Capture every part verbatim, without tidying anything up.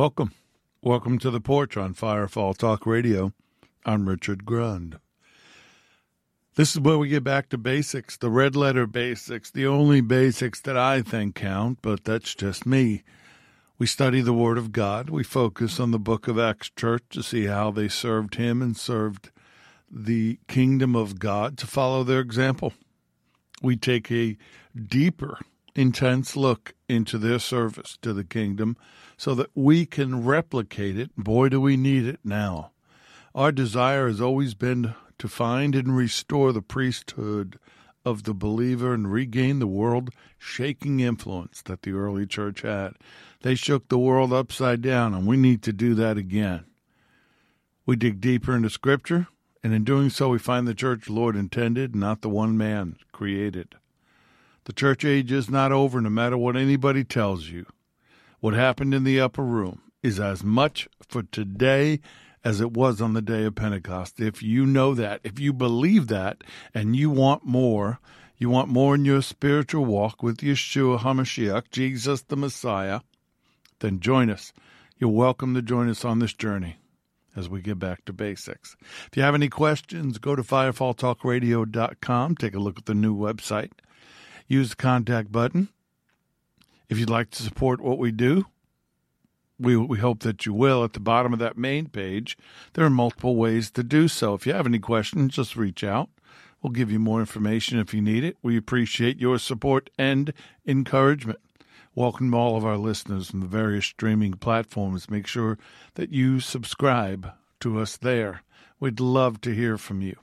Welcome. Welcome to The Porch on Firefall Talk Radio. I'm Richard Grund. This is where we get back to basics, the red letter basics, the only basics that I think count, but that's just me. We study the Word of God. We focus on the Book of Acts Church to see how they served Him and served the kingdom of God, to follow their example. We take a deeper, intense look into their service to the kingdom so that we can replicate it. Boy, do we need it now. Our desire has always been to find and restore the priesthood of the believer and regain the world-shaking influence that the early church had. They shook the world upside down, and we need to do that again. We dig deeper into Scripture, and in doing so we find the church the Lord intended, not the one man created. The church age is not over, no matter what anybody tells you. What happened in the upper room is as much for today as it was on the day of Pentecost. If you know that, if you believe that, and you want more, you want more in your spiritual walk with Yeshua HaMashiach, Jesus the Messiah, then join us. You're welcome to join us on this journey as we get back to basics. If you have any questions, go to firefall talk radio dot com. Take a look at the new website. Use the contact button. If you'd like to support what we do, we we hope that you will. At the bottom of that main page, there are multiple ways to do so. If you have any questions, just reach out. We'll give you more information if you need it. We appreciate your support and encouragement. Welcome to all of our listeners from the various streaming platforms. Make sure that you subscribe to us there. We'd love to hear from you.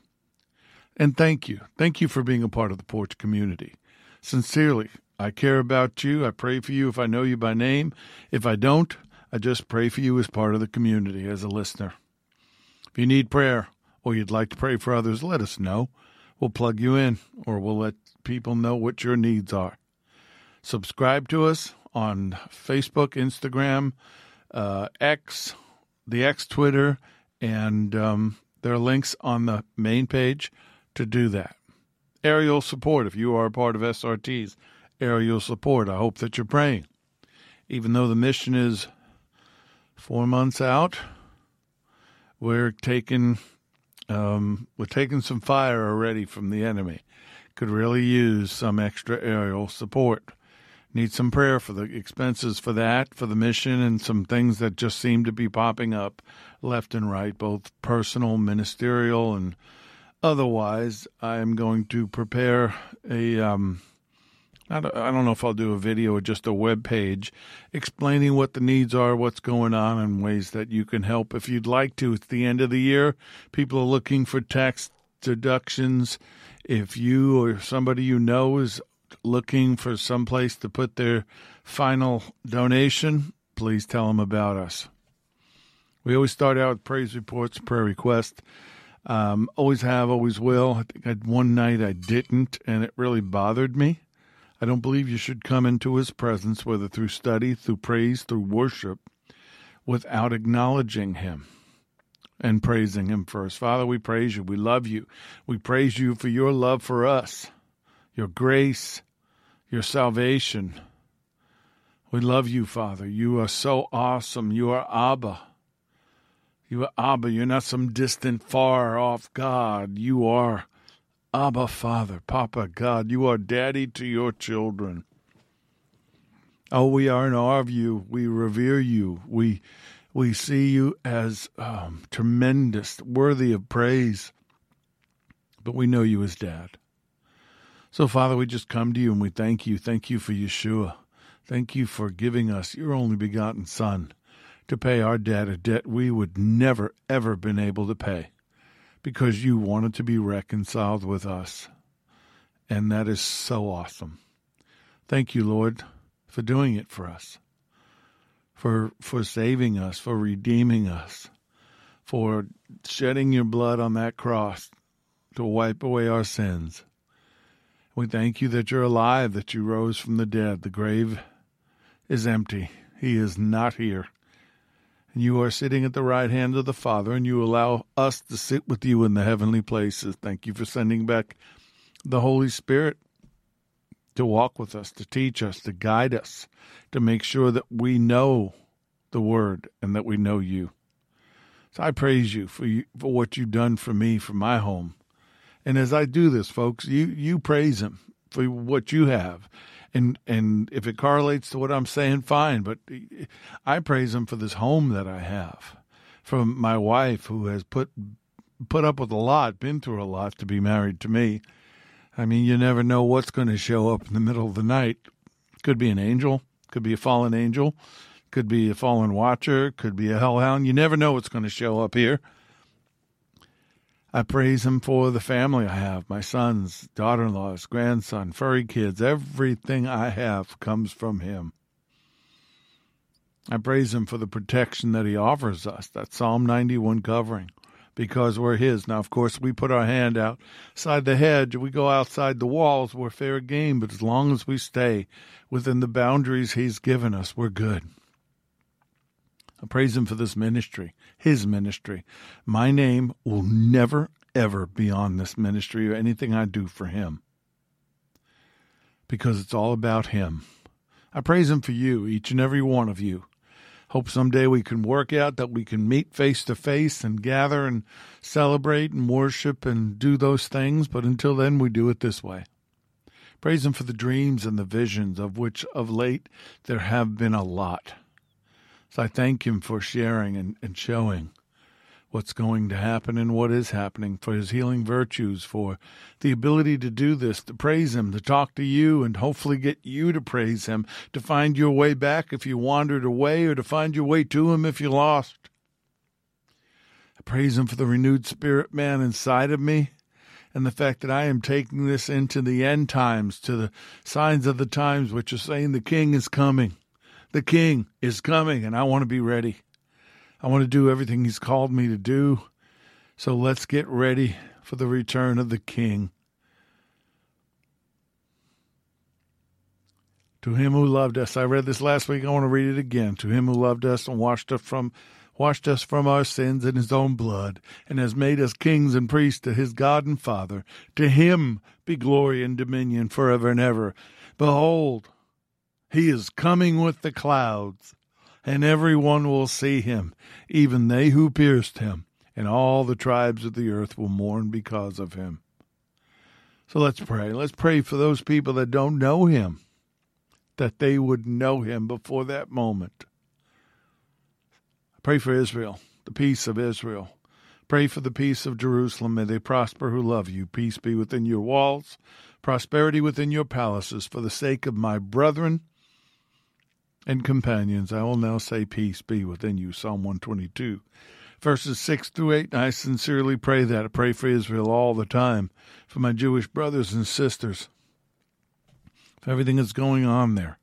And thank you. Thank you for being a part of the Porch community. Sincerely, I care about you. I pray for you if I know you by name. If I don't, I just pray for you as part of the community, as a listener. If you need prayer or you'd like to pray for others, let us know. We'll plug you in, or we'll let people know what your needs are. Subscribe to us on Facebook, Instagram, uh, X, the X Twitter, and um, there are links on the main page to do that. Aerial support, if you are a part of S R Ts, aerial support, I hope that you're praying. Even though the mission is four months out, we're taking um, we're taking some fire already from the enemy. Could really use some extra aerial support. Need some prayer for the expenses for that, for the mission, and some things that just seem to be popping up left and right, both personal, ministerial, and otherwise. I am going to prepare a, um, I don't know if I'll do a video or just a web page explaining what the needs are, what's going on, and ways that you can help if you'd like to. It's the end of the year. People are looking for tax deductions. If you or somebody you know is looking for some place to put their final donation, please tell them about us. We always start out with praise reports, prayer requests. Um, always have, always will. I think I'd, one night I didn't, and it really bothered me. I don't believe you should come into His presence, whether through study, through praise, through worship, without acknowledging Him and praising Him first. Father, we praise You. We love You. We praise You for Your love for us, Your grace, Your salvation. We love You, Father. You are so awesome. You are Abba. You are Abba. You're not some distant, far-off God. You are Abba, Father, Papa, God. You are Daddy to your children. Oh, we are in awe of You. We revere You. We we see You as um, tremendous, worthy of praise. But we know You as Dad. So, Father, we just come to You and we thank You. Thank You for Yeshua. Thank You for giving us Your only begotten Son, to pay our debt, a debt we would never, ever been able to pay, because You wanted to be reconciled with us. And that is so awesome. Thank You, Lord, for doing it for us, for for saving us, for redeeming us, for shedding Your blood on that cross to wipe away our sins. We thank You that You're alive, that You rose from the dead. The grave is empty. He is not here. And You are sitting at the right hand of the Father, and You allow us to sit with You in the heavenly places. Thank You for sending back the Holy Spirit to walk with us, to teach us, to guide us, to make sure that we know the word and that we know you. So I praise you for, you, for what you've done for me, for my home. And as I do this, folks, you, you praise him for what you have. And and if it correlates to what I'm saying, fine. But I praise him for this home that I have, from my wife who has put put up with a lot, been through a lot to be married to me. I mean, you never know what's going to show up in the middle of the night. Could be an angel. Could be a fallen angel. Could be a fallen watcher. Could be a hellhound. You never know what's going to show up here. I praise him for the family I have, my sons, daughter-in-laws, grandson, furry kids. Everything I have comes from him. I praise him for the protection that he offers us, that Psalm ninety-one covering, because we're his. Now, of course, we put our hand outside the hedge, we go outside the walls, we're fair game, but as long as we stay within the boundaries he's given us, we're good. I praise him for this ministry, his ministry. My name will never, ever be on this ministry or anything I do for him, because it's all about him. I praise him for you, each and every one of you. Hope someday we can work out that we can meet face to face and gather and celebrate and worship and do those things, but until then we do it this way. Praise him for the dreams and the visions, of which of late there have been a lot. So I thank him for sharing and, and showing what's going to happen and what is happening, for his healing virtues, for the ability to do this, to praise him, to talk to you, and hopefully get you to praise him, to find your way back if you wandered away, or to find your way to him if you lost. I praise him for the renewed spirit man inside of me, and the fact that I am taking this into the end times, to the signs of the times, which are saying the king is coming. The king is coming, and I want to be ready. I want to do everything he's called me to do. So let's get ready for the return of the king. To him who loved us. I read this last week. I want to read it again. To him who loved us and washed us from, washed us from our sins in his own blood, and has made us kings and priests to his God and Father. To him be glory and dominion forever and ever. Behold, he is coming with the clouds, and everyone will see him, even they who pierced him, and all the tribes of the earth will mourn because of him. So let's pray. Let's pray for those people that don't know him, that they would know him before that moment. Pray for Israel, the peace of Israel. Pray for the peace of Jerusalem. May they prosper who love you. Peace be within your walls, prosperity within your palaces. For the sake of my brethren and companions, I will now say peace be within you. Psalm one twenty-two, verses six through eight. I sincerely pray that. I pray for Israel all the time, for my Jewish brothers and sisters, for everything that's going on there.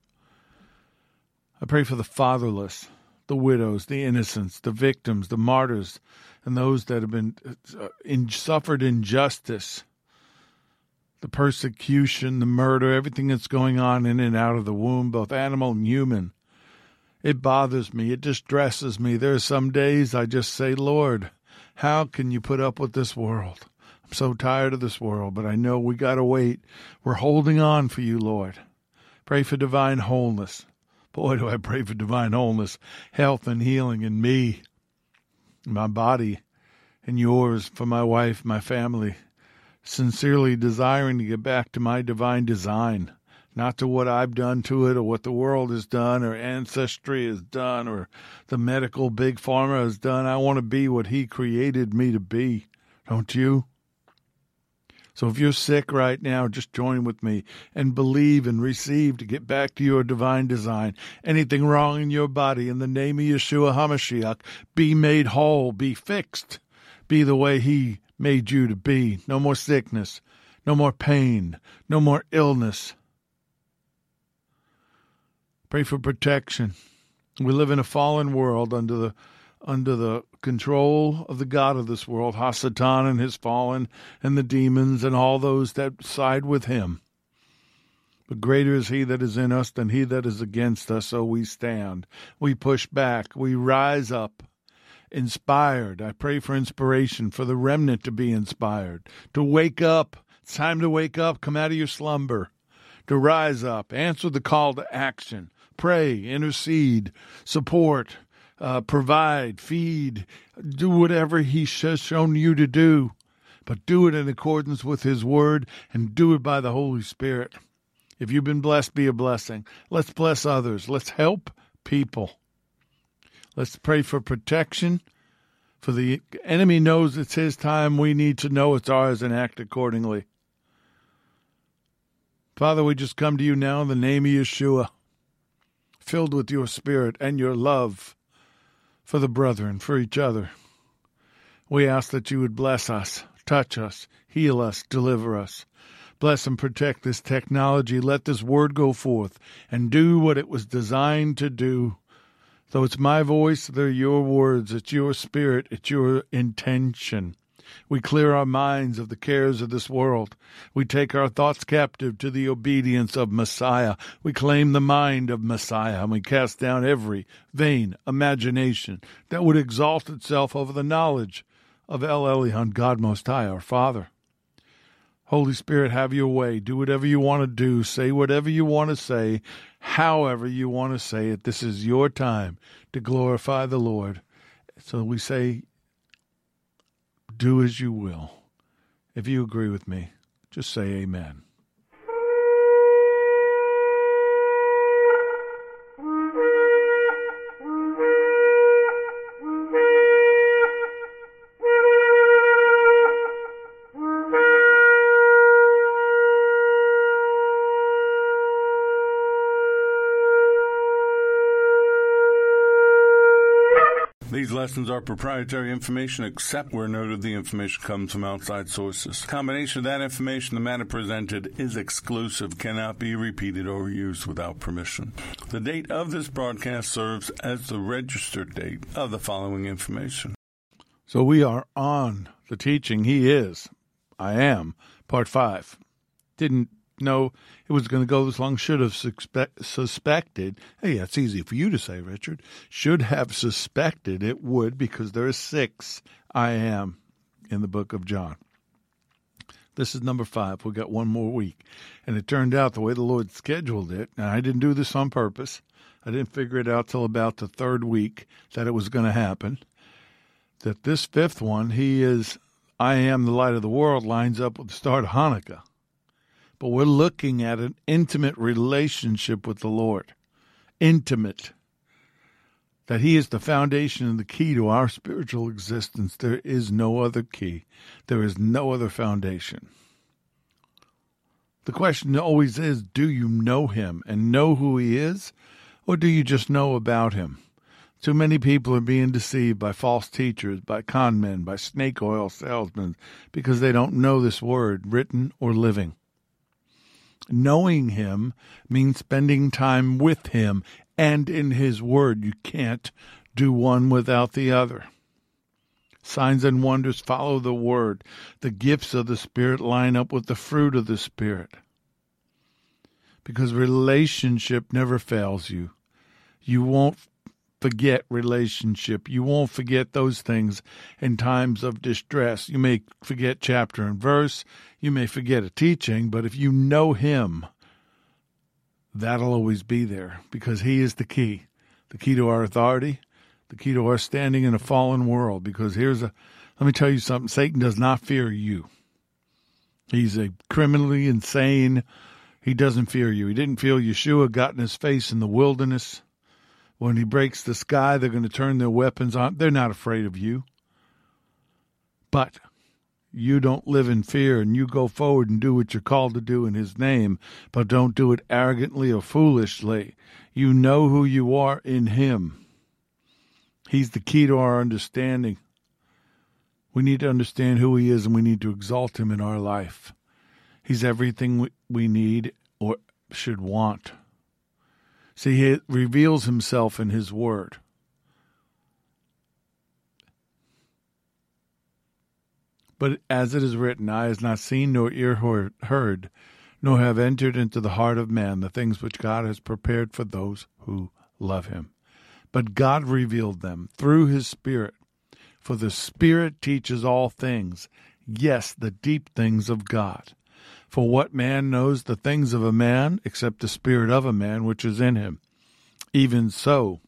I pray for the fatherless, the widows, the innocents, the victims, the martyrs, and those that have been uh, in, suffered injustice, the persecution, the murder, everything that's going on in and out of the womb, both animal and human. It bothers me. It distresses me. There are some days I just say, Lord, how can you put up with this world? I'm so tired of this world, but I know we got to wait. We're holding on for you, Lord. Pray for divine wholeness. Boy, do I pray for divine wholeness, health and healing in me, my body, and yours, for my wife, my family, sincerely desiring to get back to my divine design, not to what I've done to it or what the world has done or ancestry has done or the medical big pharma has done. I want to be what he created me to be, don't you? So if you're sick right now, just join with me and believe and receive to get back to your divine design. Anything wrong in your body, in the name of Yeshua HaMashiach, be made whole, be fixed, be the way he made you to be. No more sickness, no more pain, no more illness. Pray for protection. We live in a fallen world under the under the control of the god of this world, Hasatan and his fallen, and the demons, and all those that side with him. But greater is he that is in us than he that is against us, so we stand. We push back. We rise up. Inspired. I pray for inspiration, for the remnant to be inspired, to wake up. It's time to wake up. Come out of your slumber. To rise up. Answer the call to action. Pray. Intercede. Support. uh, provide, feed, do whatever he has shown you to do, but do it in accordance with his word and do it by the Holy Spirit. If you've been blessed, be a blessing. Let's bless others. Let's help people. Let's pray for protection. For the enemy knows it's his time. We need to know it's ours and act accordingly. Father, we just come to you now in the name of Yeshua, filled with your spirit and your love for the brethren, for each other. We ask that you would bless us, touch us, heal us, deliver us. Bless and protect this technology. Let this word go forth and do what it was designed to do. So it's my voice, they're your words, it's your spirit, it's your intention. We clear our minds of the cares of this world. We take our thoughts captive to the obedience of Messiah. We claim the mind of Messiah, and we cast down every vain imagination that would exalt itself over the knowledge of El Elyon, God Most High, our Father. Holy Spirit, have your way. Do whatever you want to do. Say whatever you want to say, however you want to say it. This is your time to glorify the Lord. So we say, do as you will. If you agree with me, just say amen. These lessons are proprietary information, except where noted the information comes from outside sources. The combination of that information, the matter presented, is exclusive, cannot be repeated or used without permission. The date of this broadcast serves as the registered date of the following information. So we are on the teaching, He is, I am, part five. Didn't know it was going to go this long, should have suspect, suspected. Hey, that's easy for you to say, Richard. Should have suspected it would, because there are six I am in the book of John. This is number five. We got one more week. And it turned out the way the Lord scheduled it, and I didn't do this on purpose. I didn't figure it out till about the third week that it was going to happen, that this fifth one, He is, I am the light of the world, lines up with the start of Hanukkah. But we're looking at an intimate relationship with the Lord, intimate, that He is the foundation and the key to our spiritual existence. There is no other key. There is no other foundation. The question always is, do you know Him and know who He is, or do you just know about Him? Too many people are being deceived by false teachers, by con men, by snake oil salesmen, because they don't know this word, written or living. Knowing Him means spending time with Him and in His word. You can't do one without the other. Signs and wonders follow the word. The gifts of the Spirit line up with the fruit of the Spirit. Because relationship never fails you. You won't forget relationship. You won't forget those things in times of distress. You may forget chapter and verse. You may forget a teaching, but if you know Him, that'll always be there, because He is the key, the key to our authority, the key to our standing in a fallen world. Because here's a, let me tell you something, Satan does not fear you. He's a criminally insane. He doesn't fear you. He didn't feel Yeshua got in His face in the wilderness. When He breaks the sky, they're going to turn their weapons on. They're not afraid of you. But you don't live in fear, and you go forward and do what you're called to do in His name, but don't do it arrogantly or foolishly. You know who you are in Him. He's the key to our understanding. We need to understand who He is, and we need to exalt Him in our life. He's everything we need or should want. See, He reveals Himself in His word. But as it is written, eye has not seen, nor ear heard, nor have entered into the heart of man the things which God has prepared for those who love Him. But God revealed them through His Spirit. For the Spirit teaches all things, yes, the deep things of God. For what man knows the things of a man, except the spirit of a man which is in him? Even so,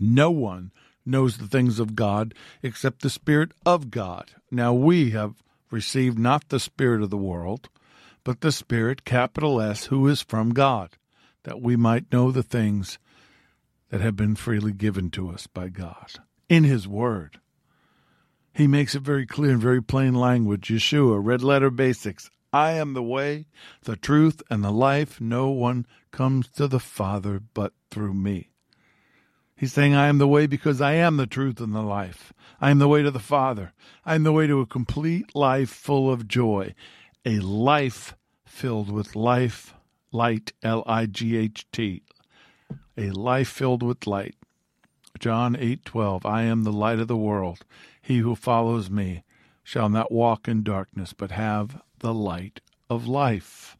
No one knows the things of God except the Spirit of God. Now we have received not the spirit of the world, but the Spirit, capital S, who is from God, that we might know the things that have been freely given to us by God. In his word, he makes it very clear in very plain language. Yeshua, red letter basics, I am the way, the truth, and the life. No one comes to the Father but through me. He's saying, I am the way because I am the truth and the life. I am the way to the Father. I am the way to a complete life full of joy, a life filled with life, light, L I G H T, a life filled with light. John eight twelve, I am the light of the world. He who follows me shall not walk in darkness, but have the light of life.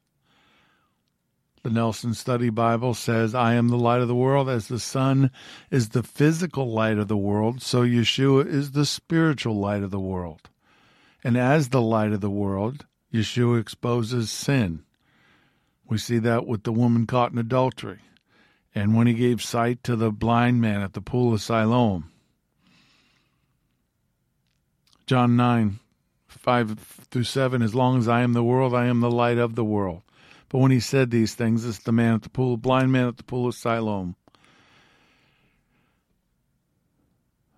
The Nelson Study Bible says, I am the light of the world. As the sun is the physical light of the world, so Yeshua is the spiritual light of the world. And as the light of the world, Yeshua exposes sin. We see that with the woman caught in adultery, and when he gave sight to the blind man at the pool of Siloam. John nine, five through seven, as long as I am the world, I am the light of the world. But when he said these things, this is the man at the pool, blind man at the pool of Siloam.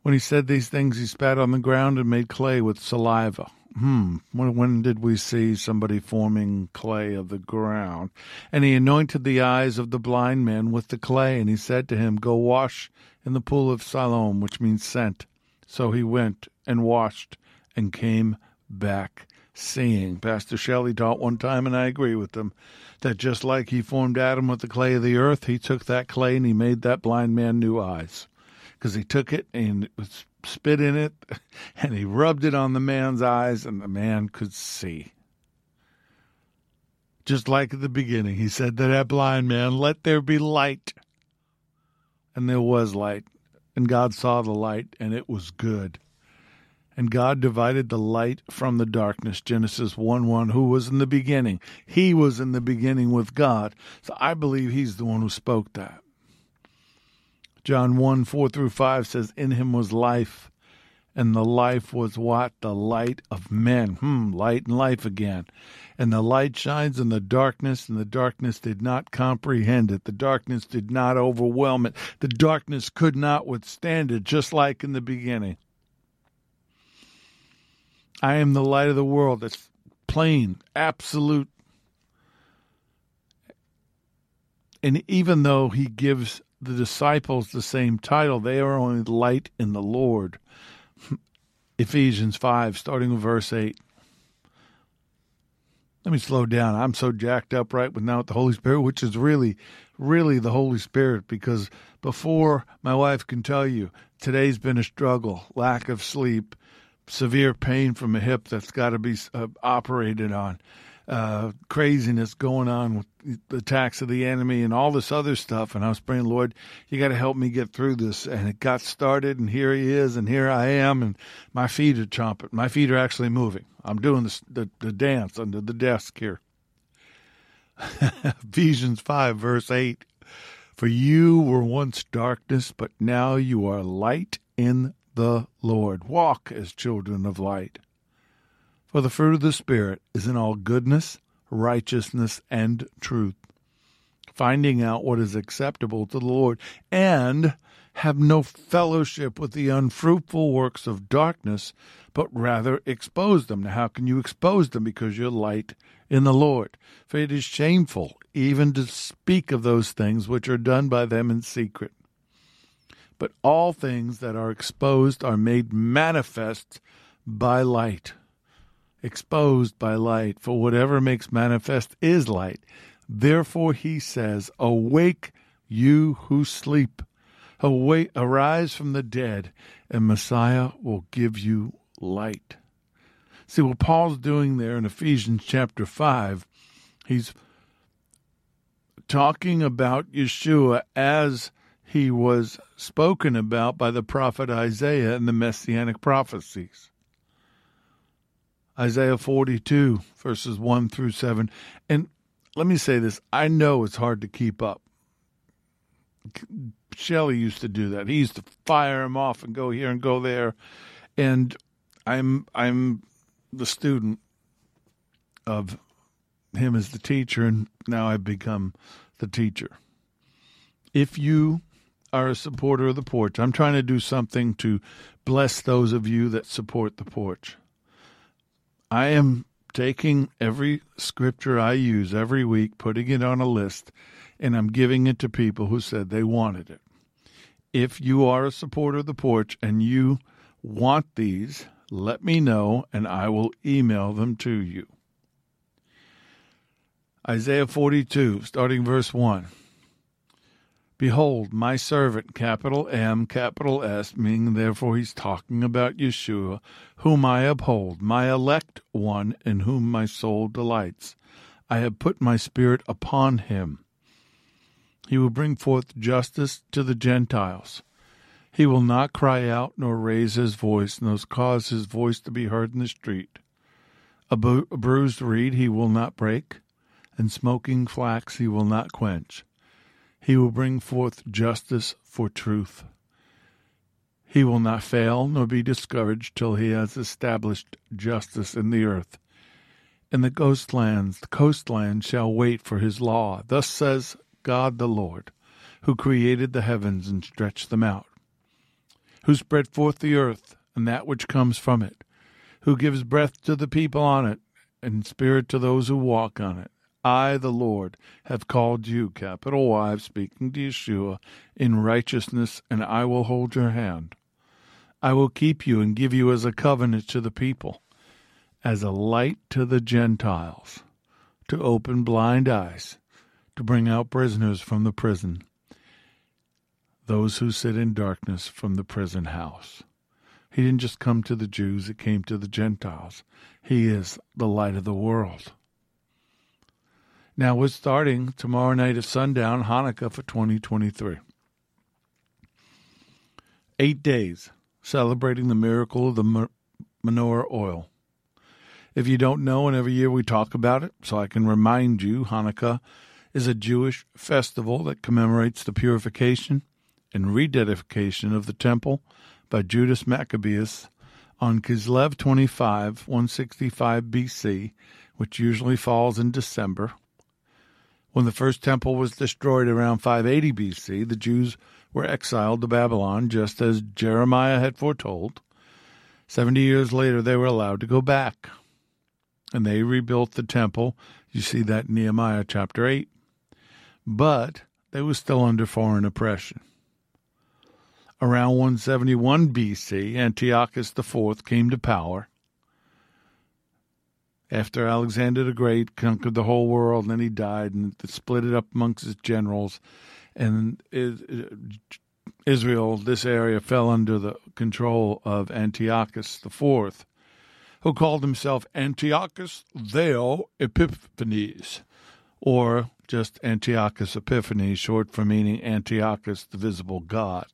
When he said these things, he spat on the ground and made clay with saliva. Hmm, when, when did we see somebody forming clay of the ground? And he anointed the eyes of the blind man with the clay, and he said to him, go wash in the pool of Siloam, which means sent. So he went and washed and came back seeing. Pastor Shelley taught one time, and I agree with him, that just like he formed Adam with the clay of the earth, he took that clay and he made that blind man new eyes, because he took it and it was spit in it, and he rubbed it on the man's eyes, and the man could see. Just like at the beginning, he said to that blind man, let there be light. And there was light, and God saw the light, and it was good. And God divided the light from the darkness, Genesis one one, who was in the beginning. He was in the beginning with God. So I believe he's the one who spoke that. John one, four through five says, in him was life, and the life was what? The light of men. Hmm, light and life again. And the light shines in the darkness, and the darkness did not comprehend it. The darkness did not overwhelm it. The darkness could not withstand it, just like in the beginning. I am the light of the world. That's plain, absolute. And even though he gives the disciples the same title, they are only light in the Lord. Ephesians five, starting with verse eight. Let me slow down. I'm so jacked up right now with the Holy Spirit, which is really, really the Holy Spirit, because before, my wife can tell you, today's been a struggle, lack of sleep, severe pain from a hip that's got to be uh, operated on, uh, craziness going on with the attacks of the enemy and all this other stuff. And I was praying, Lord, you got to help me get through this. And it got started, and here he is, and here I am, and my feet are chomping. My feet are actually moving. I'm doing this, the, the dance under the desk here. Ephesians five, verse eight. For you were once darkness, but now you are light in the Lord. Walk as children of light. For the fruit of the Spirit is in all goodness, righteousness, and truth, finding out what is acceptable to the Lord, and have no fellowship with the unfruitful works of darkness, but rather expose them. Now, how can you expose them? Because you're light in the Lord. For it is shameful even to speak of those things which are done by them in secret. But all things that are exposed are made manifest by light. Exposed by light, for whatever makes manifest is light. Therefore he says, awake, you who sleep. Awake, arise from the dead, and Messiah will give you light. See, what Paul's doing there in Ephesians chapter five, he's talking about Yeshua as he was spoken about by the prophet Isaiah in the Messianic prophecies. Isaiah forty-two, verses one through seven. And let me say this, I know it's hard to keep up. Shelley used to do that. He used to fire him off and go here and go there. And I'm I'm the student of him as the teacher, and now I've become the teacher. If you are a supporter of The Porch, I'm trying to do something to bless those of you that support The Porch. I am taking every scripture I use every week, putting it on a list, and I'm giving it to people who said they wanted it. If you are a supporter of The Porch and you want these, let me know, and I will email them to you. Isaiah forty-two, starting verse one. Behold, my servant, capital M, capital S, meaning therefore he's talking about Yeshua, whom I uphold, my elect one, in whom my soul delights. I have put my spirit upon him. He will bring forth justice to the Gentiles. He will not cry out nor raise his voice, nor cause his voice to be heard in the street. A bu- a bruised reed he will not break, and smoking flax he will not quench. He will bring forth justice for truth. He will not fail nor be discouraged till he has established justice in the earth. And the coastlands, the coastland shall wait for his law. Thus says God the Lord, who created the heavens and stretched them out, who spread forth the earth and that which comes from it, who gives breath to the people on it and spirit to those who walk on it. I, the Lord, have called you, capital Y, speaking to Yeshua, in righteousness, and I will hold your hand. I will keep you and give you as a covenant to the people, as a light to the Gentiles, to open blind eyes, to bring out prisoners from the prison, those who sit in darkness from the prison house. He didn't just come to the Jews, it came to the Gentiles. He is the light of the world. Now, we're starting tomorrow night at sundown, Hanukkah for twenty twenty-three. Eight days celebrating the miracle of the menorah oil. If you don't know, and every year we talk about it, so I can remind you, Hanukkah is a Jewish festival that commemorates the purification and rededication of the temple by Judas Maccabeus on Kislev twenty-five, one sixty-five B C, which usually falls in December. When the first temple was destroyed around five eighty B C, the Jews were exiled to Babylon, just as Jeremiah had foretold. Seventy years later, they were allowed to go back, and they rebuilt the temple. You see that in Nehemiah chapter eight. But they were still under foreign oppression. Around one seventy-one B C, Antiochus the fourth came to power. After Alexander the Great conquered the whole world, and then he died, and split it up amongst his generals, and Israel, this area, fell under the control of Antiochus the fourth, who called himself Antiochus Theo Epiphanes, or just Antiochus Epiphanes, short for meaning Antiochus, the visible God.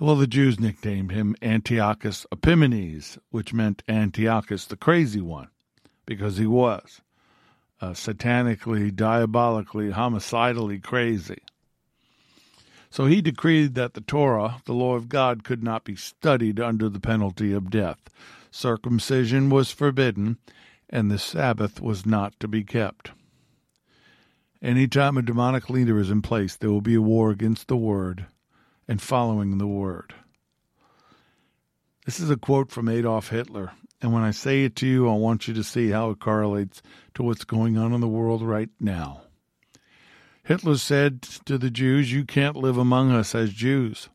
Well, the Jews nicknamed him Antiochus Epimenes, which meant Antiochus the Crazy One, because he was uh, satanically, diabolically, homicidally crazy. So he decreed that the Torah, the law of God, could not be studied under the penalty of death. Circumcision was forbidden, and the Sabbath was not to be kept. Any time a demonic leader is in place, there will be a war against the word and following the word. This is a quote from Adolf Hitler, and when I say it to you, I want you to see how it correlates to what's going on in the world right now. Hitler said to the Jews, "You can't live among us as Jews."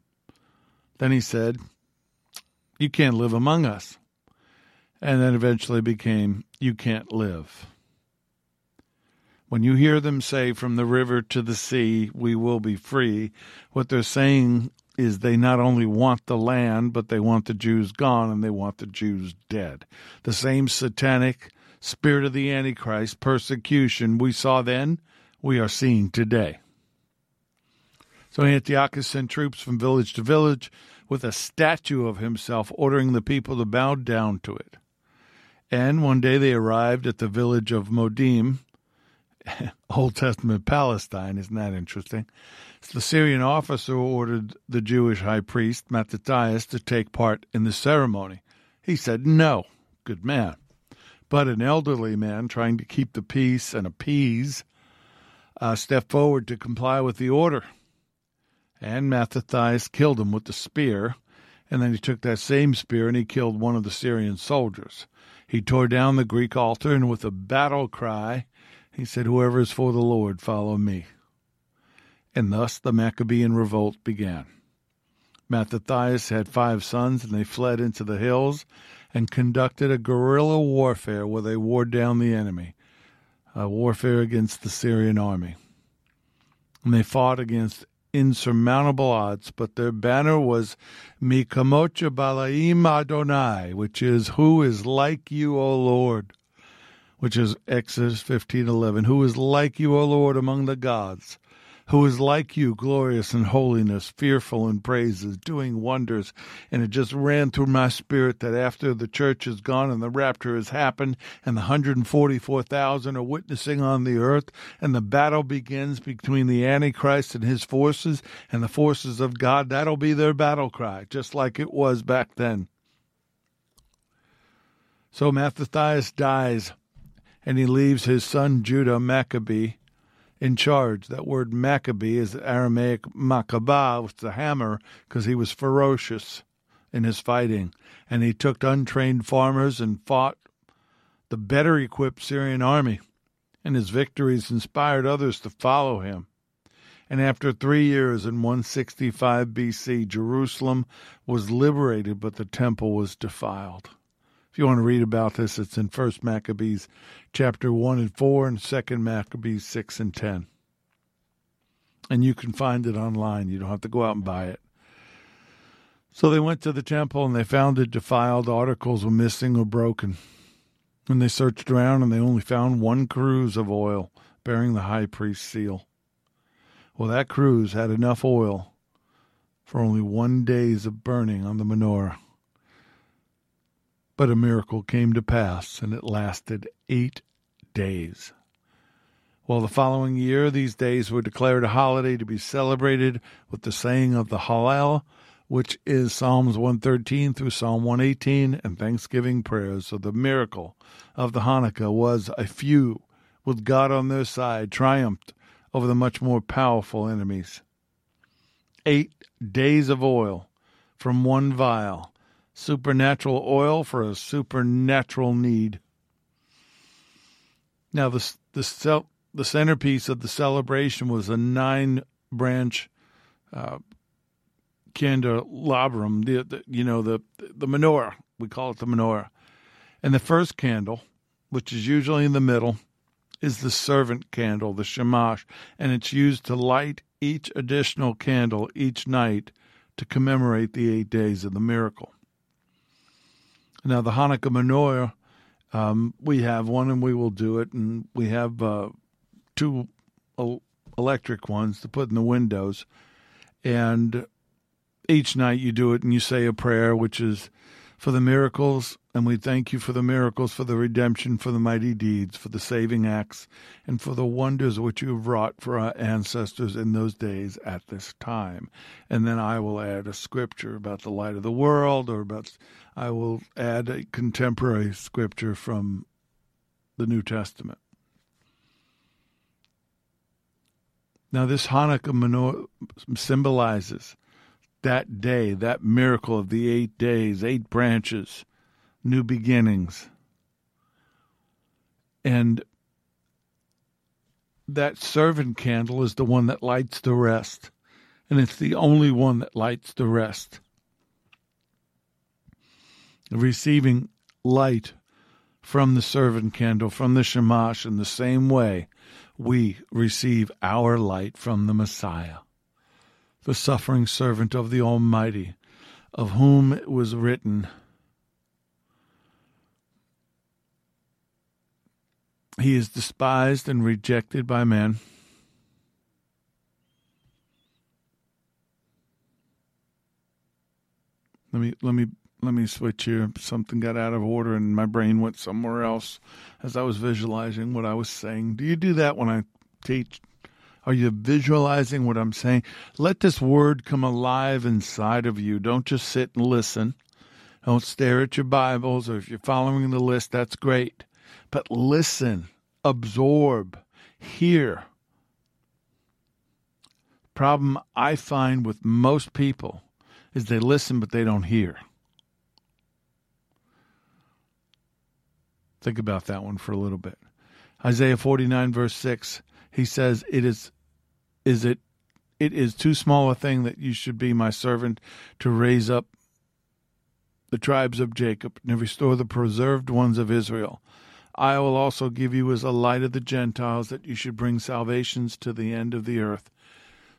Then he said, "You can't live among us." And then eventually became, "You can't live." When you hear them say, "From the river to the sea, we will be free," what they're saying is they not only want the land, but they want the Jews gone, and they want the Jews dead. The same satanic spirit of the Antichrist persecution we saw then, we are seeing today. So Antiochus sent troops from village to village with a statue of himself, ordering the people to bow down to it. And one day they arrived at the village of Modim, Old Testament Palestine. Isn't that interesting? The Syrian officer ordered the Jewish high priest, Mattathias, to take part in the ceremony. He said no. Good man. But an elderly man trying to keep the peace and appease uh, stepped forward to comply with the order. And Mattathias killed him with the spear, and then he took that same spear and he killed one of the Syrian soldiers. He tore down the Greek altar, and with a battle cry, he said, "Whoever is for the Lord, follow me." And thus the Maccabean revolt began. Mattathias had five sons, and they fled into the hills and conducted a guerrilla warfare where they wore down the enemy, a warfare against the Syrian army. And they fought against insurmountable odds, but their banner was Mikamocha Balaim Adonai, which is, "Who is like you, O Lord?" Which is Exodus fifteen eleven. "Who is like you, O Lord, among the gods? Who is like you, glorious in holiness, fearful in praises, doing wonders?" And it just ran through my spirit that after the church is gone and the rapture has happened and the one hundred forty-four thousand are witnessing on the earth and the battle begins between the Antichrist and his forces and the forces of God, that'll be their battle cry, just like it was back then. So Mattathias dies, and he leaves his son Judah Maccabee in charge. That word Maccabee is Aramaic Maccabah, with the hammer, because he was ferocious in his fighting. And he took untrained farmers and fought the better-equipped Syrian army. And his victories inspired others to follow him. And after three years in one sixty-five B C, Jerusalem was liberated, but the temple was defiled. If you want to read about this, it's in First Maccabees chapter one and four and Second Maccabees six and ten. And you can find it online. You don't have to go out and buy it. So they went to the temple and they found it defiled. Articles were missing or broken. And they searched around and they only found one cruse of oil bearing the high priest's seal. Well, that cruse had enough oil for only one day's of burning on the menorah. But a miracle came to pass, and it lasted eight days. Well, the following year, these days were declared a holiday to be celebrated with the saying of the Hallel, which is Psalms one thirteen through Psalm one eighteen, and Thanksgiving prayers. So the miracle of the Hanukkah was a few, with God on their side, triumphed over the much more powerful enemies. Eight days of oil from one vial. Supernatural oil for a supernatural need. Now, the, the, cel- the centerpiece of the celebration was a nine-branch uh, candelabrum, the, the, you know, the, the menorah. We call it the menorah. And the first candle, which is usually in the middle, is the servant candle, the shamash, and it's used to light each additional candle each night to commemorate the eight days of the miracle. Now, the Hanukkah menorah, um, we have one and we will do it. And we have uh, two el- electric ones to put in the windows. And each night you do it and you say a prayer, which is for the miracles. And we thank you for the miracles, for the redemption, for the mighty deeds, for the saving acts, and for the wonders which you have wrought for our ancestors in those days at this time. And then I will add a scripture about the light of the world, or about I will add a contemporary scripture from the New Testament. Now, this Hanukkah menorah symbolizes that day, that miracle of the eight days, eight branches, new beginnings. And that servant candle is the one that lights the rest. And it's the only one that lights the rest. Receiving light from the servant candle, from the shamash, in the same way we receive our light from the Messiah, the suffering servant of the Almighty, of whom it was written, "He is despised and rejected by men, let me let me let me switch here. Something got out of order and my brain went somewhere else as I was visualizing what I was saying. Do you do that when I teach? Are you visualizing what I'm saying? Let this word come alive inside of you. Don't just sit and listen. Don't stare at your Bibles, or if you're following the list, that's great. But listen, absorb, hear. Problem I find with most people is they listen, but they don't hear. Think about that one for a little bit. Isaiah forty-nine, verse six, he says, It is, is it, it is too small a thing that you should be my servant to raise up the tribes of Jacob, and restore the preserved ones of Israel. I will also give you as a light of the Gentiles, that you should bring salvations to the end of the earth.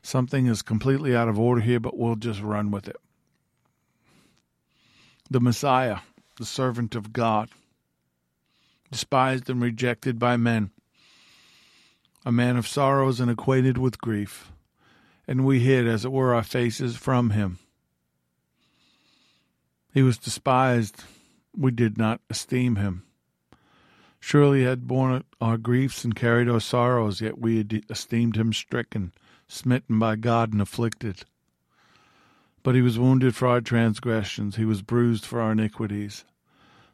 Something is completely out of order here, but we'll just run with it. The Messiah, the servant of God, despised and rejected by men, a man of sorrows and acquainted with grief, and we hid, as it were, our faces from him. He was despised, we did not esteem him. Surely he had borne our griefs and carried our sorrows, yet we esteemed him stricken, smitten by God, and afflicted. But he was wounded for our transgressions, he was bruised for our iniquities.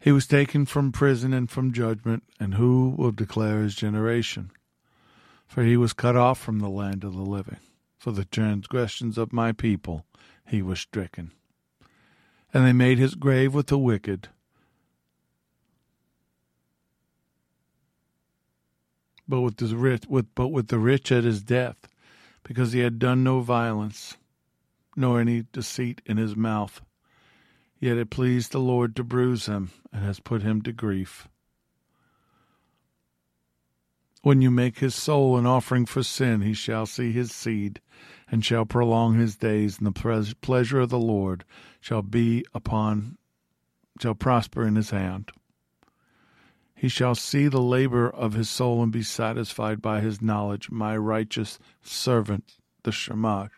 He was taken from prison and from judgment, and who will declare his generation? For he was cut off from the land of the living. For the transgressions of my people he was stricken. And they made his grave with the wicked, but with the rich, with, but with the rich at his death, because he had done no violence, nor any deceit in his mouth. Yet it pleased the Lord to bruise him, and has put him to grief. When you make his soul an offering for sin, he shall see his seed, and shall prolong his days, and the pleasure of the Lord shall be upon, shall prosper in his hand. He shall see the labor of his soul, and be satisfied by his knowledge. My righteous servant, the shamash,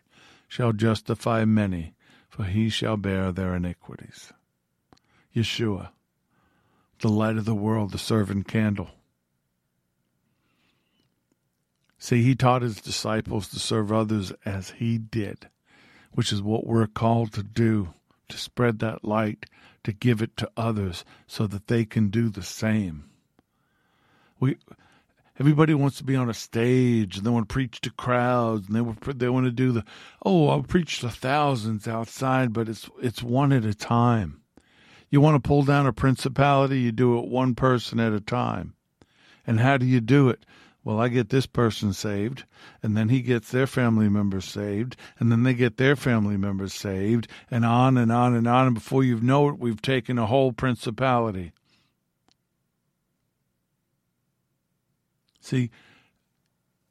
shall justify many, for he shall bear their iniquities. Yeshua, the light of the world, the servant candle. See, he taught his disciples to serve others as he did, which is what we're called to do, to spread that light, to give it to others so that they can do the same. We, everybody wants to be on a stage, and they want to preach to crowds, and they want, they want to do the, oh, I'll preach to thousands outside, but it's it's one at a time. You want to pull down a principality, you do it one person at a time. And how do you do it? Well, I get this person saved, and then he gets their family members saved, and then they get their family members saved, and on and on and on, and before you know it, we've taken a whole principality. See,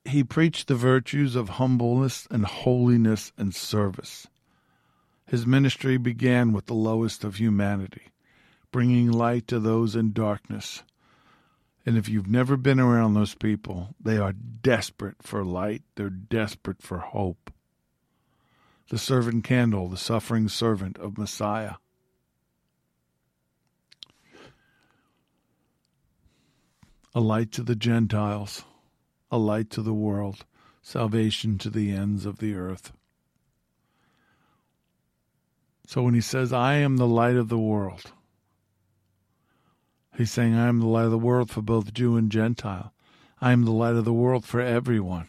he preached the virtues of humbleness and holiness and service. His ministry began with the lowest of humanity, bringing light to those in darkness. And if you've never been around those people, they are desperate for light. They're desperate for hope. The servant candle, the suffering servant of Messiah. A light to the Gentiles, a light to the world, salvation to the ends of the earth. So when he says, I am the light of the world, he's saying, I am the light of the world for both Jew and Gentile. I am the light of the world for everyone.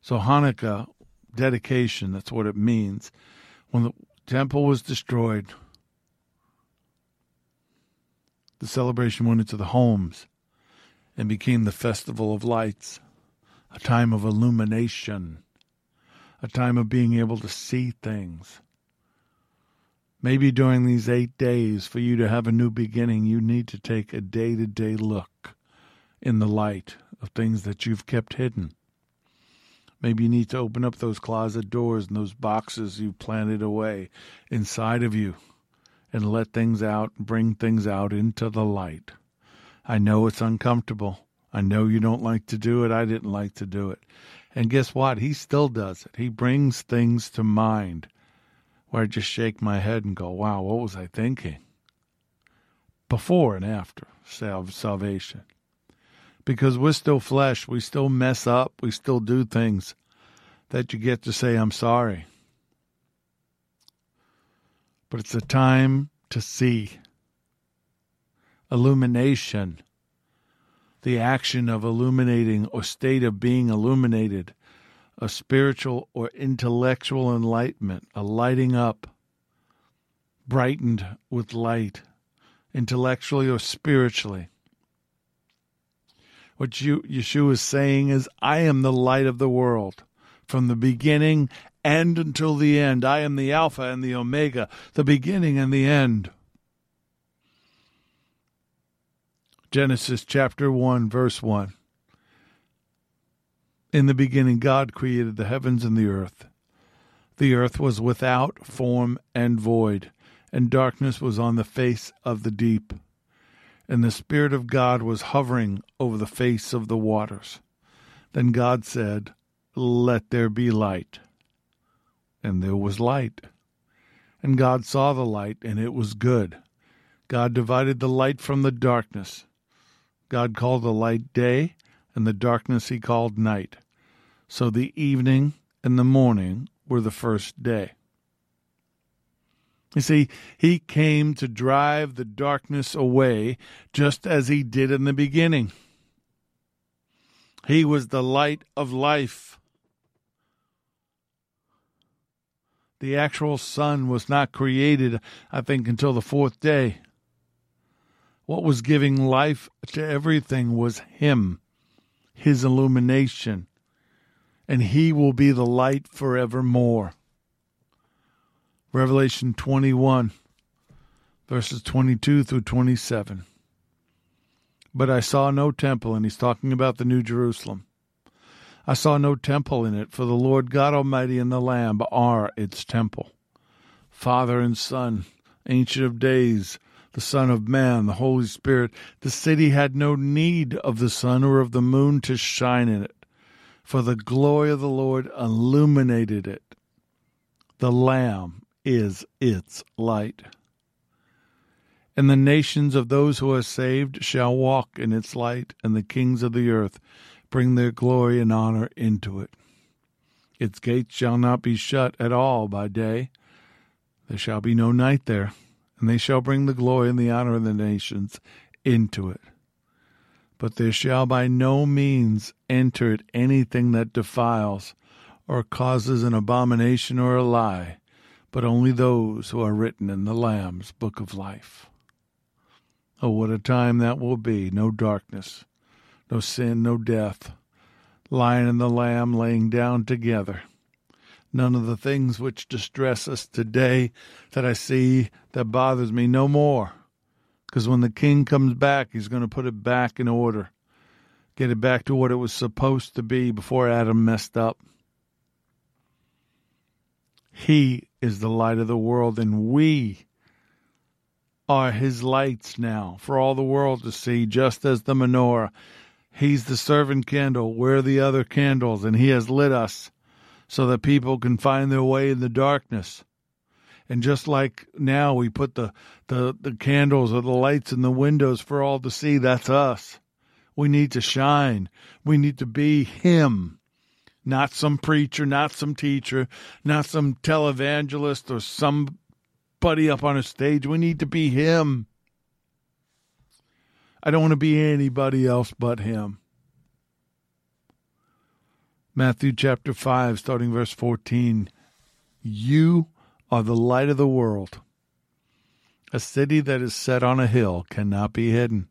So Hanukkah, dedication, that's what it means. When the temple was destroyed, the celebration went into the homes and became the festival of lights, a time of illumination, a time of being able to see things. Maybe during these eight days, for you to have a new beginning, you need to take a day-to-day look in the light of things that you've kept hidden. Maybe you need to open up those closet doors and those boxes you've planted away inside of you and let things out, bring things out into the light. I know it's uncomfortable. I know you don't like to do it. I didn't like to do it. And guess what? He still does it. He brings things to mind where I just shake my head and go, wow, what was I thinking? Before and after salvation. Because we're still flesh, we still mess up, we still do things that you get to say, I'm sorry. But it's a time to see. Illumination. The action of illuminating or state of being illuminated. A spiritual or intellectual enlightenment, a lighting up, brightened with light, intellectually or spiritually. What Yeshua is saying is, I am the light of the world from the beginning and until the end. I am the Alpha and the Omega, the beginning and the end. Genesis chapter one, verse one. In the beginning, God created the heavens and the earth. The earth was without form and void, and darkness was on the face of the deep. And the Spirit of God was hovering over the face of the waters. Then God said, "Let there be light." And there was light. And God saw the light, and it was good. God divided the light from the darkness. God called the light day, and the darkness he called night. So the evening and the morning were the first day. You see, he came to drive the darkness away, just as he did in the beginning. He was the light of life. The actual sun was not created, I think, until the fourth day. What was giving life to everything was him, his illumination, and he will be the light forevermore. Revelation twenty-one, verses twenty-two through twenty-seven. But I saw no temple, and he's talking about the New Jerusalem. I saw no temple in it, for the Lord God Almighty and the Lamb are its temple. Father and Son, Ancient of Days, the Son of Man, the Holy Spirit, the city had no need of the sun or of the moon to shine in it, for the glory of the Lord illuminated it. The Lamb is its light. And the nations of those who are saved shall walk in its light, and the kings of the earth bring their glory and honor into it. Its gates shall not be shut at all by day. There shall be no night there. And they shall bring the glory and the honor of the nations into it. But there shall by no means enter it anything that defiles or causes an abomination or a lie, but only those who are written in the Lamb's book of life. Oh, what a time that will be. No darkness, no sin, no death. Lion and the Lamb laying down together. None of the things which distress us today that I see that bothers me no more. Because when the King comes back, he's going to put it back in order. Get it back to what it was supposed to be before Adam messed up. He is the light of the world, and we are his lights now for all the world to see, just as the menorah. He's the servant candle. We're the other candles, and he has lit us, so that people can find their way in the darkness. And just like now we put the, the, the candles or the lights in the windows for all to see, that's us. We need to shine. We need to be him. Not some preacher, not some teacher, not some televangelist or somebody up on a stage. We need to be him. I don't want to be anybody else but him. Matthew chapter five, starting verse fourteen. You are the light of the world. A city that is set on a hill cannot be hidden.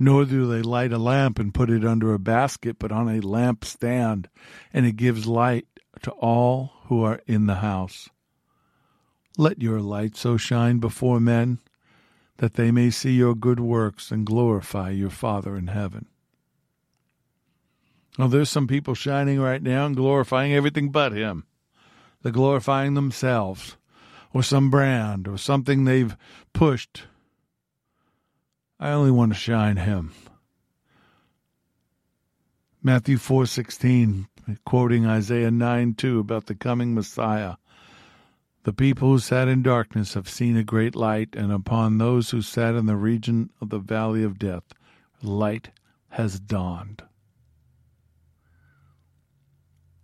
Nor do they light a lamp and put it under a basket, but on a lampstand, and it gives light to all who are in the house. Let your light so shine before men that they may see your good works and glorify your Father in heaven. Now, there's some people shining right now and glorifying everything but him. They're glorifying themselves or some brand or something they've pushed. I only want to shine him. Matthew four sixteen, quoting Isaiah nine two about the coming Messiah. The people who sat in darkness have seen a great light, and upon those who sat in the region of the valley of death, light has dawned.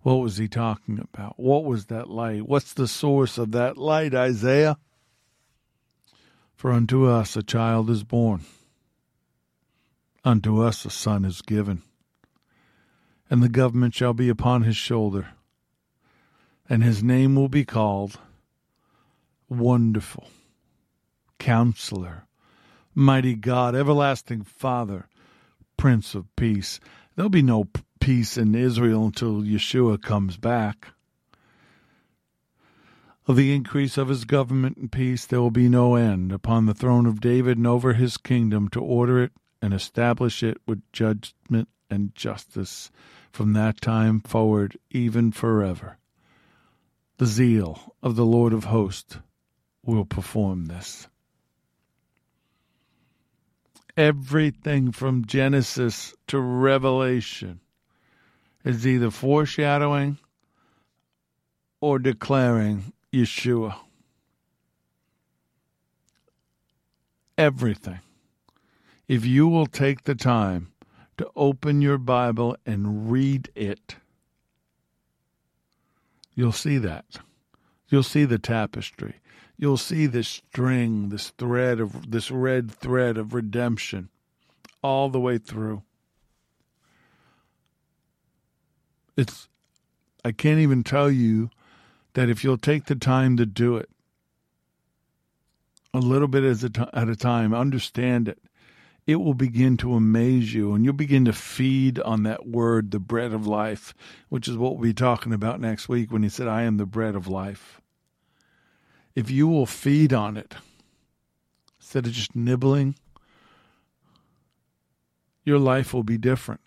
What was he talking about? What was that light? What's the source of that light, Isaiah? For unto us a child is born. Unto us a son is given. And the government shall be upon his shoulder. And his name will be called Wonderful, Counselor, Mighty God, Everlasting Father, Prince of Peace. There'll be no peace in Israel until Yeshua comes back. Of the increase of his government and peace there will be no end upon the throne of David and over his kingdom, to order it and establish it with judgment and justice from that time forward, even forever. The zeal of the Lord of hosts will perform this. Everything from Genesis to Revelation is either foreshadowing or declaring Yeshua. Everything. If you will take the time to open your Bible and read it, you'll see that. You'll see the tapestry. You'll see this string, this thread of this red thread of redemption all the way through. It's I can't even tell you that if you'll take the time to do it, a little bit at a time, understand it, it will begin to amaze you, and you'll begin to feed on that word, the bread of life, which is what we'll be talking about next week when he said, I am the bread of life. If you will feed on it, instead of just nibbling, your life will be different.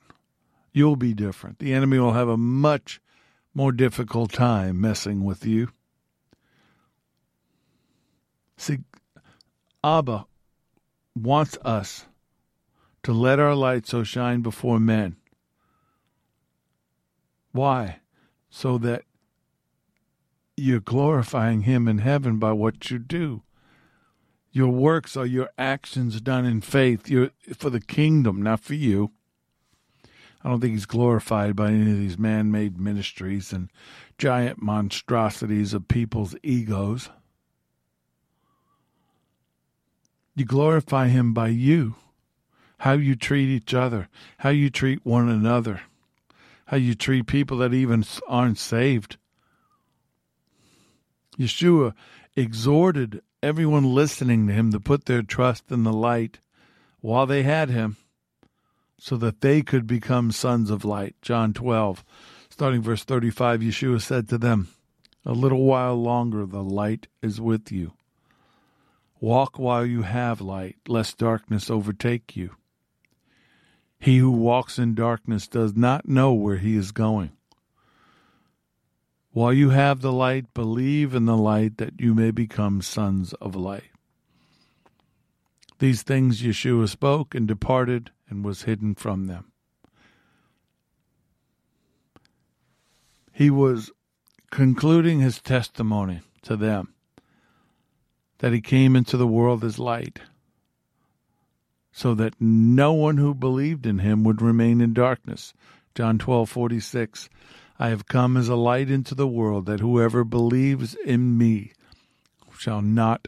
You'll be different. The enemy will have a much more difficult time messing with you. See, Abba wants us to let our light so shine before men. Why? So that you're glorifying him in heaven by what you do. Your works are your actions done in faith. You're for the kingdom, not for you. I don't think he's glorified by any of these man-made ministries and giant monstrosities of people's egos. You glorify him by you. How you treat each other, how you treat one another, how you treat people that even aren't saved. Yeshua exhorted everyone listening to him to put their trust in the light while they had him, so that they could become sons of light. John twelve, starting verse thirty-five, Yeshua said to them, a little while longer the light is with you. Walk while you have light, lest darkness overtake you. He who walks in darkness does not know where he is going. While you have the light, believe in the light that you may become sons of light. These things Yeshua spoke and departed and was hidden from them. He was concluding his testimony to them that he came into the world as light, so that no one who believed in him would remain in darkness. John twelve forty-six, I have come as a light into the world, that whoever believes in me shall not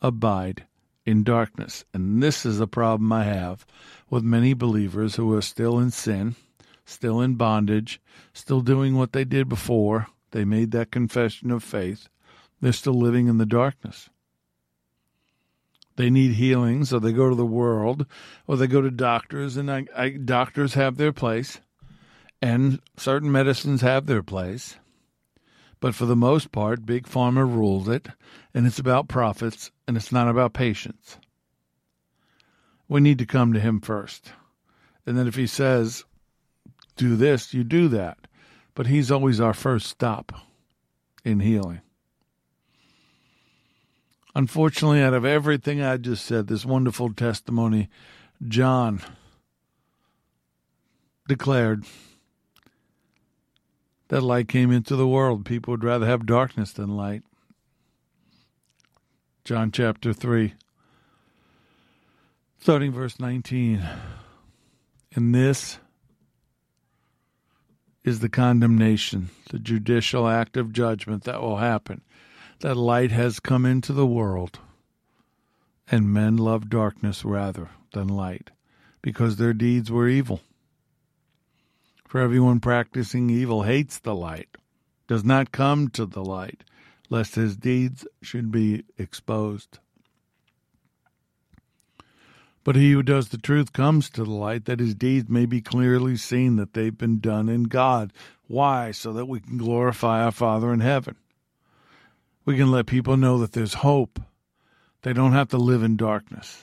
abide in darkness. And this is a problem I have with many believers who are still in sin, still in bondage, still doing what they did before they made that confession of faith. They're still living in the darkness. They need healing, so they go to the world, or they go to doctors, and I, I, doctors have their place, and certain medicines have their place. But for the most part, Big Pharma rules it, and it's about profits, and it's not about patience. We need to come to him first. And then if he says, do this, you do that. But he's always our first stop in healing. Unfortunately, out of everything I just said, this wonderful testimony, John declared that light came into the world. People would rather have darkness than light. John chapter three, starting verse nineteen. And this is the condemnation, the judicial act of judgment that will happen, that light has come into the world, and men love darkness rather than light, because their deeds were evil. For everyone practicing evil hates the light, does not come to the light, lest his deeds should be exposed. But he who does the truth comes to the light, that his deeds may be clearly seen that they've been done in God. Why? So that we can glorify our Father in heaven. We can let people know that there's hope. They don't have to live in darkness.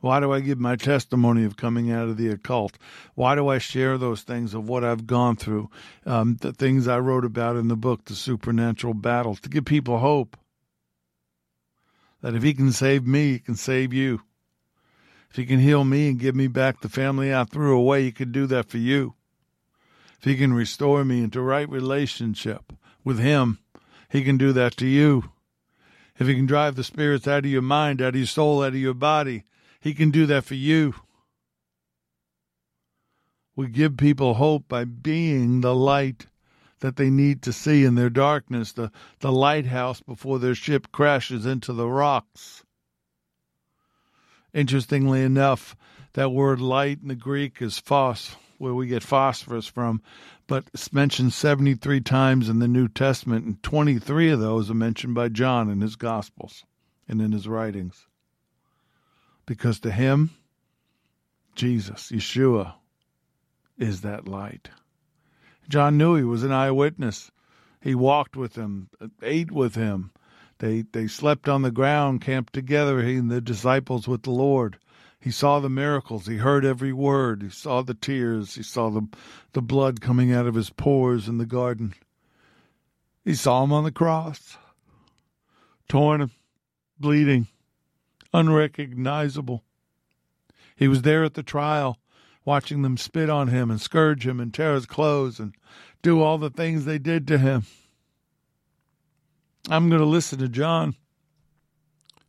Why do I give my testimony of coming out of the occult? Why do I share those things of what I've gone through, um, the things I wrote about in the book, The Supernatural Battles, to give people hope that if he can save me, he can save you. If he can heal me and give me back the family I threw away, he could do that for you. If he can restore me into right relationship with him, he can do that to you. If he can drive the spirits out of your mind, out of your soul, out of your body, he can do that for you. We give people hope by being the light that they need to see in their darkness, the, the lighthouse before their ship crashes into the rocks. Interestingly enough, that word light in the Greek is phos, where we get phosphorus from, but it's mentioned seventy-three times in the New Testament, and twenty-three of those are mentioned by John in his Gospels and in his writings. Because to him, Jesus, Yeshua, is that light. John knew he was an eyewitness. He walked with him, ate with him. They they slept on the ground, camped together, he and the disciples with the Lord. He saw the miracles. He heard every word. He saw the tears. He saw the, the blood coming out of his pores in the garden. He saw him on the cross, torn, bleeding, unrecognizable. He was there at the trial, watching them spit on him and scourge him and tear his clothes and do all the things they did to him. I'm going to listen to John.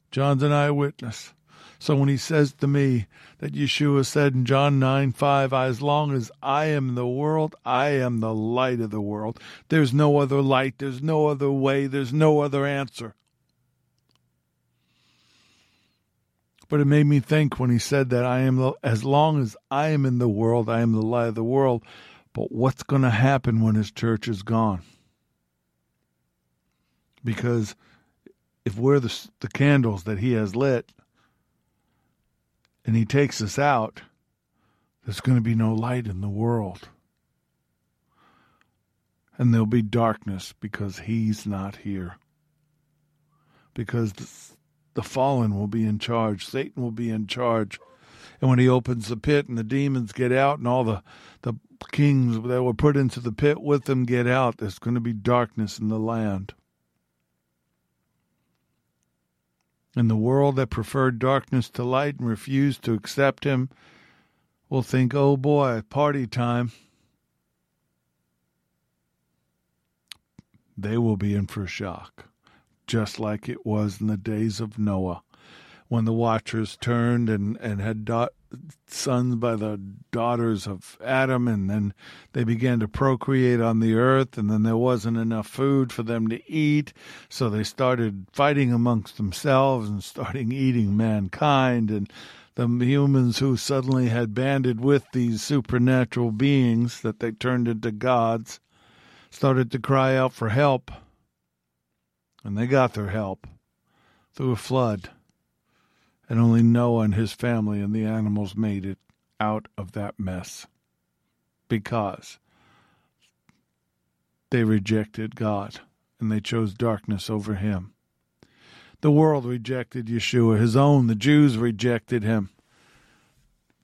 John's an eyewitness. So when he says to me that Yeshua said in John nine five, as long as I am the world, I am the light of the world. There's no other light. There's no other way. There's no other answer. But it made me think when he said that I am the, as long as I am in the world, I am the light of the world. But what's going to happen when his church is gone? Because if we're the, the candles that he has lit, and he takes us out, there's going to be no light in the world. And there'll be darkness because he's not here. Because the, the fallen will be in charge. Satan will be in charge. And when he opens the pit and the demons get out and all the, the kings that were put into the pit with them get out, there's going to be darkness in the land. And the world that preferred darkness to light and refused to accept him will think, oh boy, party time. They will be in for a shock, just like it was in the days of Noah, when the watchers turned and, and had da- sons by the daughters of Adam, and then they began to procreate on the earth, and then there wasn't enough food for them to eat, so they started fighting amongst themselves and starting eating mankind, and the humans who suddenly had banded with these supernatural beings that they turned into gods started to cry out for help, and they got their help through a flood. And only Noah and his family and the animals made it out of that mess because they rejected God and they chose darkness over him. The world rejected Yeshua. His own, the Jews, rejected him.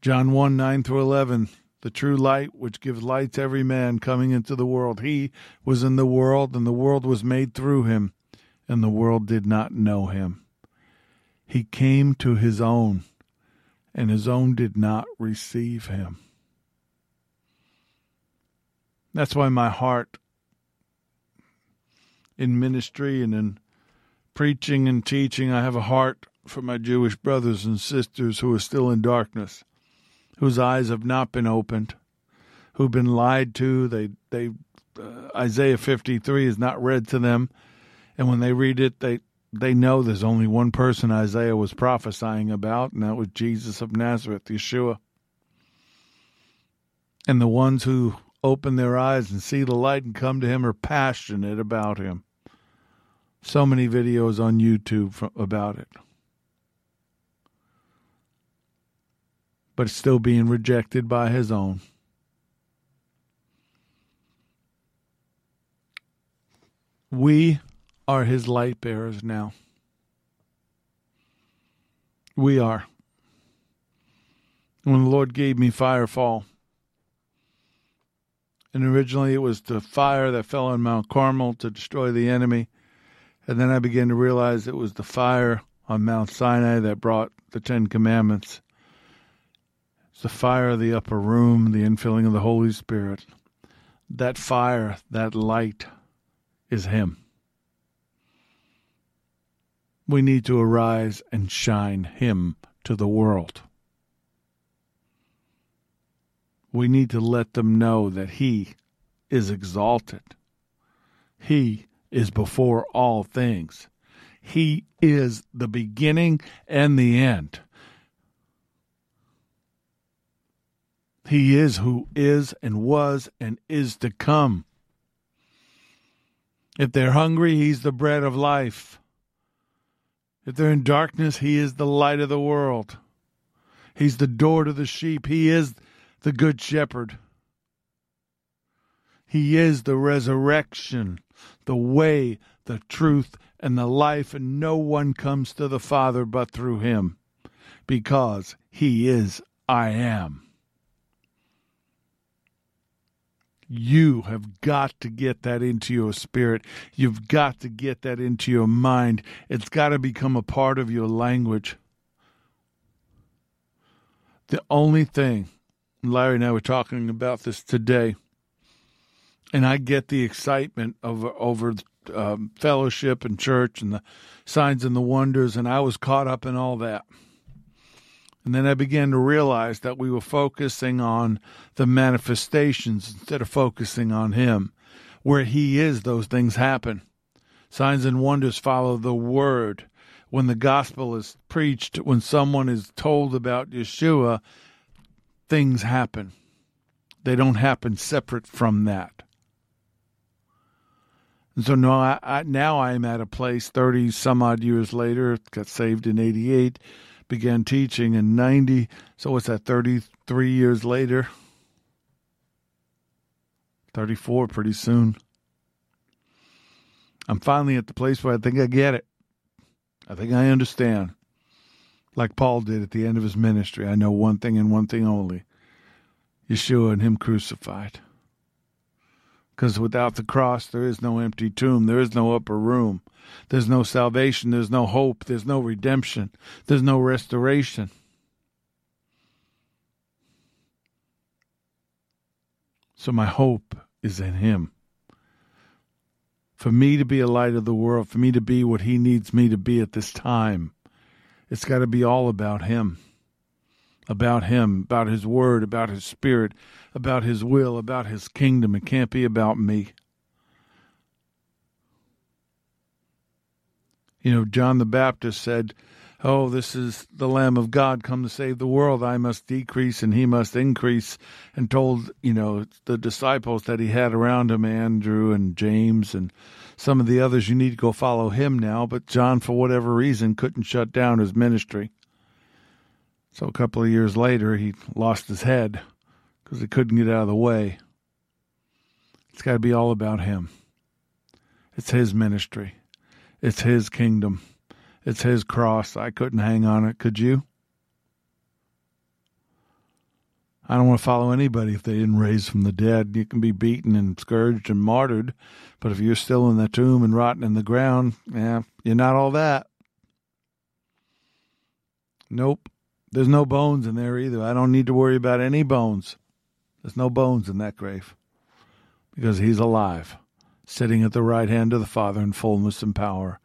John one, nine through eleven, the true light which gives light to every man coming into the world. He was in the world, and the world was made through him, and the world did not know him. He came to his own, and his own did not receive him. That's why my heart in ministry and in preaching and teaching, I have a heart for my Jewish brothers and sisters who are still in darkness, whose eyes have not been opened, who've been lied to. They, they, uh, Isaiah fifty-three is not read to them, and when they read it, they, they know there's only one person Isaiah was prophesying about, and that was Jesus of Nazareth, Yeshua. And the ones who open their eyes and see the light and come to him are passionate about him. So many videos on YouTube about it. But it's still being rejected by his own. We are his light bearers now. We are. When the Lord gave me Firefall, and originally it was the fire that fell on Mount Carmel to destroy the enemy. And then I began to realize it was the fire on Mount Sinai that brought the Ten Commandments. It's the fire of the upper room, the infilling of the Holy Spirit. That fire, that light, is him. We need to arise and shine him to the world. We need to let them know that he is exalted. He is before all things. He is the beginning and the end. He is who is and was and is to come. If they're hungry, he's the bread of life. If they're in darkness, he is the light of the world. He's the door to the sheep. He is the Good Shepherd. He is the resurrection, the way, the truth, and the life, and no one comes to the Father but through him, because he is I am. You have got to get that into your spirit. You've got to get that into your mind. It's got to become a part of your language. The only thing, Larry and I were talking about this today, and I get the excitement over, over um, fellowship and church and the signs and the wonders, and I was caught up in all that. And then I began to realize that we were focusing on the manifestations instead of focusing on him. Where he is, those things happen. Signs and wonders follow the word. When the gospel is preached, when someone is told about Yeshua, things happen. They don't happen separate from that. And so now I, I, now I am at a place thirty some odd years later, got saved in eighty-eight, began teaching in ninety, so what's that, thirty-three years later? thirty-four pretty soon. I'm finally at the place where I think I get it. I think I understand. Like Paul did at the end of his ministry, I know one thing and one thing only, Yeshua and him crucified. Because without the cross, there is no empty tomb, there is no upper room, there's no salvation, there's no hope, there's no redemption, there's no restoration. So my hope is in him. For me to be a light of the world, for me to be what he needs me to be at this time, it's got to be all about him, about him, about his word, about his spirit, about his will, about his kingdom. It can't be about me. You know, John the Baptist said, "Oh, this is the Lamb of God come to save the world. I must decrease and he must increase," and told, you know, the disciples that he had around him, Andrew and James and some of the others, "You need to go follow him now." But John, for whatever reason, couldn't shut down his ministry. So a couple of years later, he lost his head because he couldn't get out of the way. It's got to be all about him. It's his ministry. It's his kingdom. It's his cross. I couldn't hang on it. Could you? I don't want to follow anybody if they didn't raise from the dead. You can be beaten and scourged and martyred, but if you're still in the tomb and rotting in the ground, yeah, you're not all that. Nope. There's no bones in there either. I don't need to worry about any bones. There's no bones in that grave because he's alive, sitting at the right hand of the Father in fullness and power,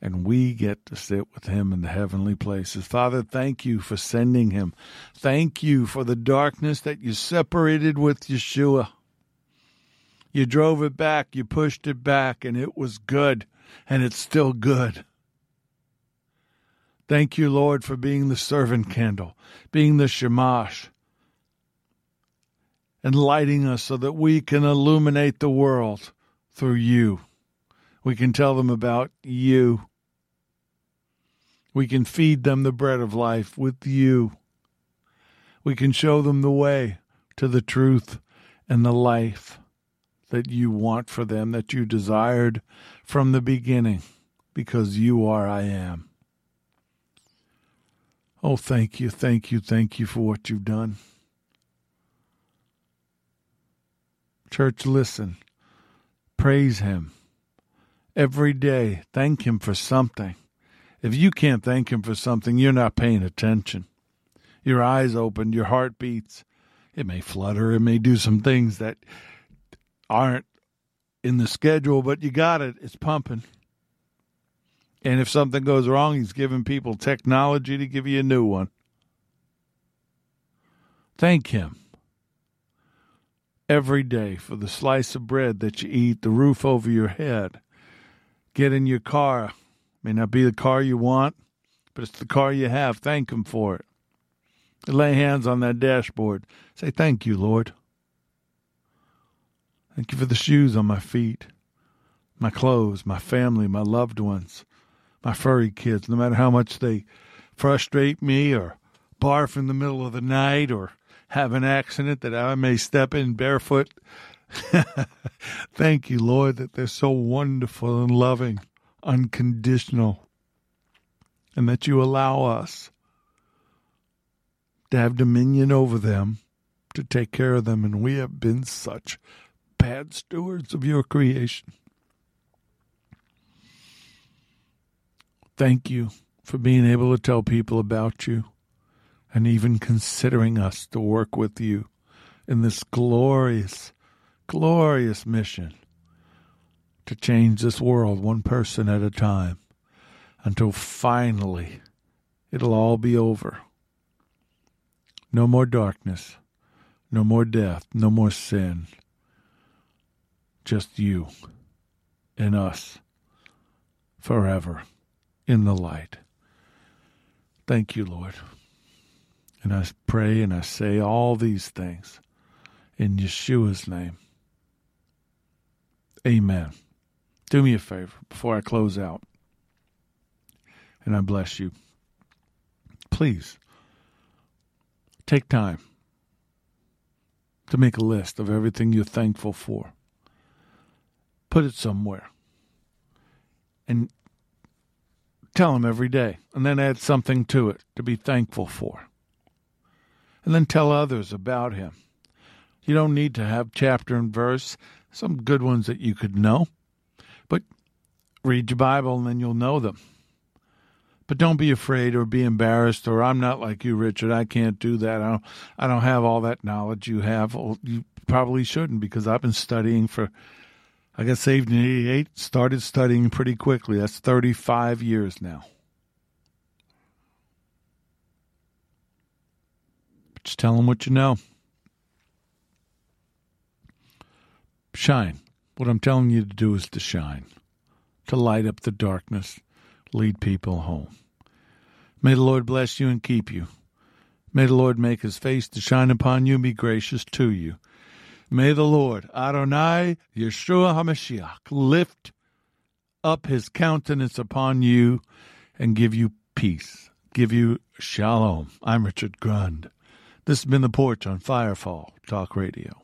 and we get to sit with him in the heavenly places. Father, thank you for sending him. Thank you for the darkness that you separated with Yeshua. You drove it back, you pushed it back, and it was good, and it's still good. Thank you, Lord, for being the servant candle, being the shamash, and lighting us so that we can illuminate the world through you. We can tell them about you. We can feed them the bread of life with you. We can show them the way to the truth and the life that you want for them, that you desired from the beginning, because you are I am. Oh, thank you, thank you, thank you for what you've done. Church, listen. Praise him. Every day, thank him for something. If you can't thank him for something, you're not paying attention. Your eyes open, your heart beats. It may flutter, it may do some things that aren't in the schedule, but you got it. It's pumping. And if something goes wrong, he's giving people technology to give you a new one. Thank him every day for the slice of bread that you eat, the roof over your head. Get in your car. May not be the car you want, but it's the car you have. Thank him for it. Lay hands on that dashboard. Say, thank you, Lord. Thank you for the shoes on my feet, my clothes, my family, my loved ones, my furry kids, no matter how much they frustrate me or barf in the middle of the night or have an accident that I may step in barefoot. Thank you, Lord, that they're so wonderful and loving, unconditional, and that you allow us to have dominion over them, to take care of them, and we have been such bad stewards of your creation. Thank you for being able to tell people about you and even considering us to work with you in this glorious Glorious mission to change this world one person at a time until finally it'll all be over. No more darkness, no more death, no more sin. Just you and us forever in the light. Thank you, Lord. And I pray and I say all these things in Yeshua's name. Amen. Do me a favor before I close out, and I bless you. Please take time to make a list of everything you're thankful for. Put it somewhere. And tell them every day. And then add something to it to be thankful for. And then tell others about him. You don't need to have chapter and verse. Some good ones that you could know. But read your Bible and then you'll know them. But don't be afraid or be embarrassed or I'm not like you, Richard. I can't do that. I don't, I don't have all that knowledge you have. Well, you probably shouldn't because I've been studying for, I got saved in eighty-eight, started studying pretty quickly. That's thirty-five years now. But just tell them what you know. Shine. What I'm telling you to do is to shine, to light up the darkness, lead people home. May the Lord bless you and keep you. May the Lord make his face to shine upon you and be gracious to you. May the Lord, Adonai Yeshua HaMashiach, lift up his countenance upon you and give you peace, give you shalom. I'm Richard Grund. This has been The Porch on Firefall Talk Radio.